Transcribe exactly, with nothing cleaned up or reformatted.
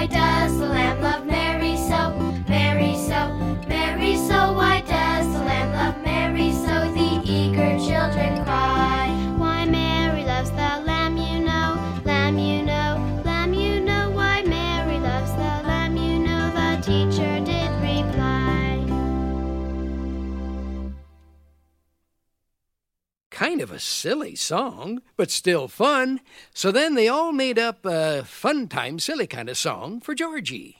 why does the lamb love Mary so, Mary so, Mary so? Why does the lamb love Mary so? The eager children cry. Why Mary loves the lamb, you know, lamb, you know, lamb, you know. Why Mary loves the lamb, you know, the teacher did reply. Kind of a silly song, but still fun. So then they all made up a fun-time silly kind of song for Georgie.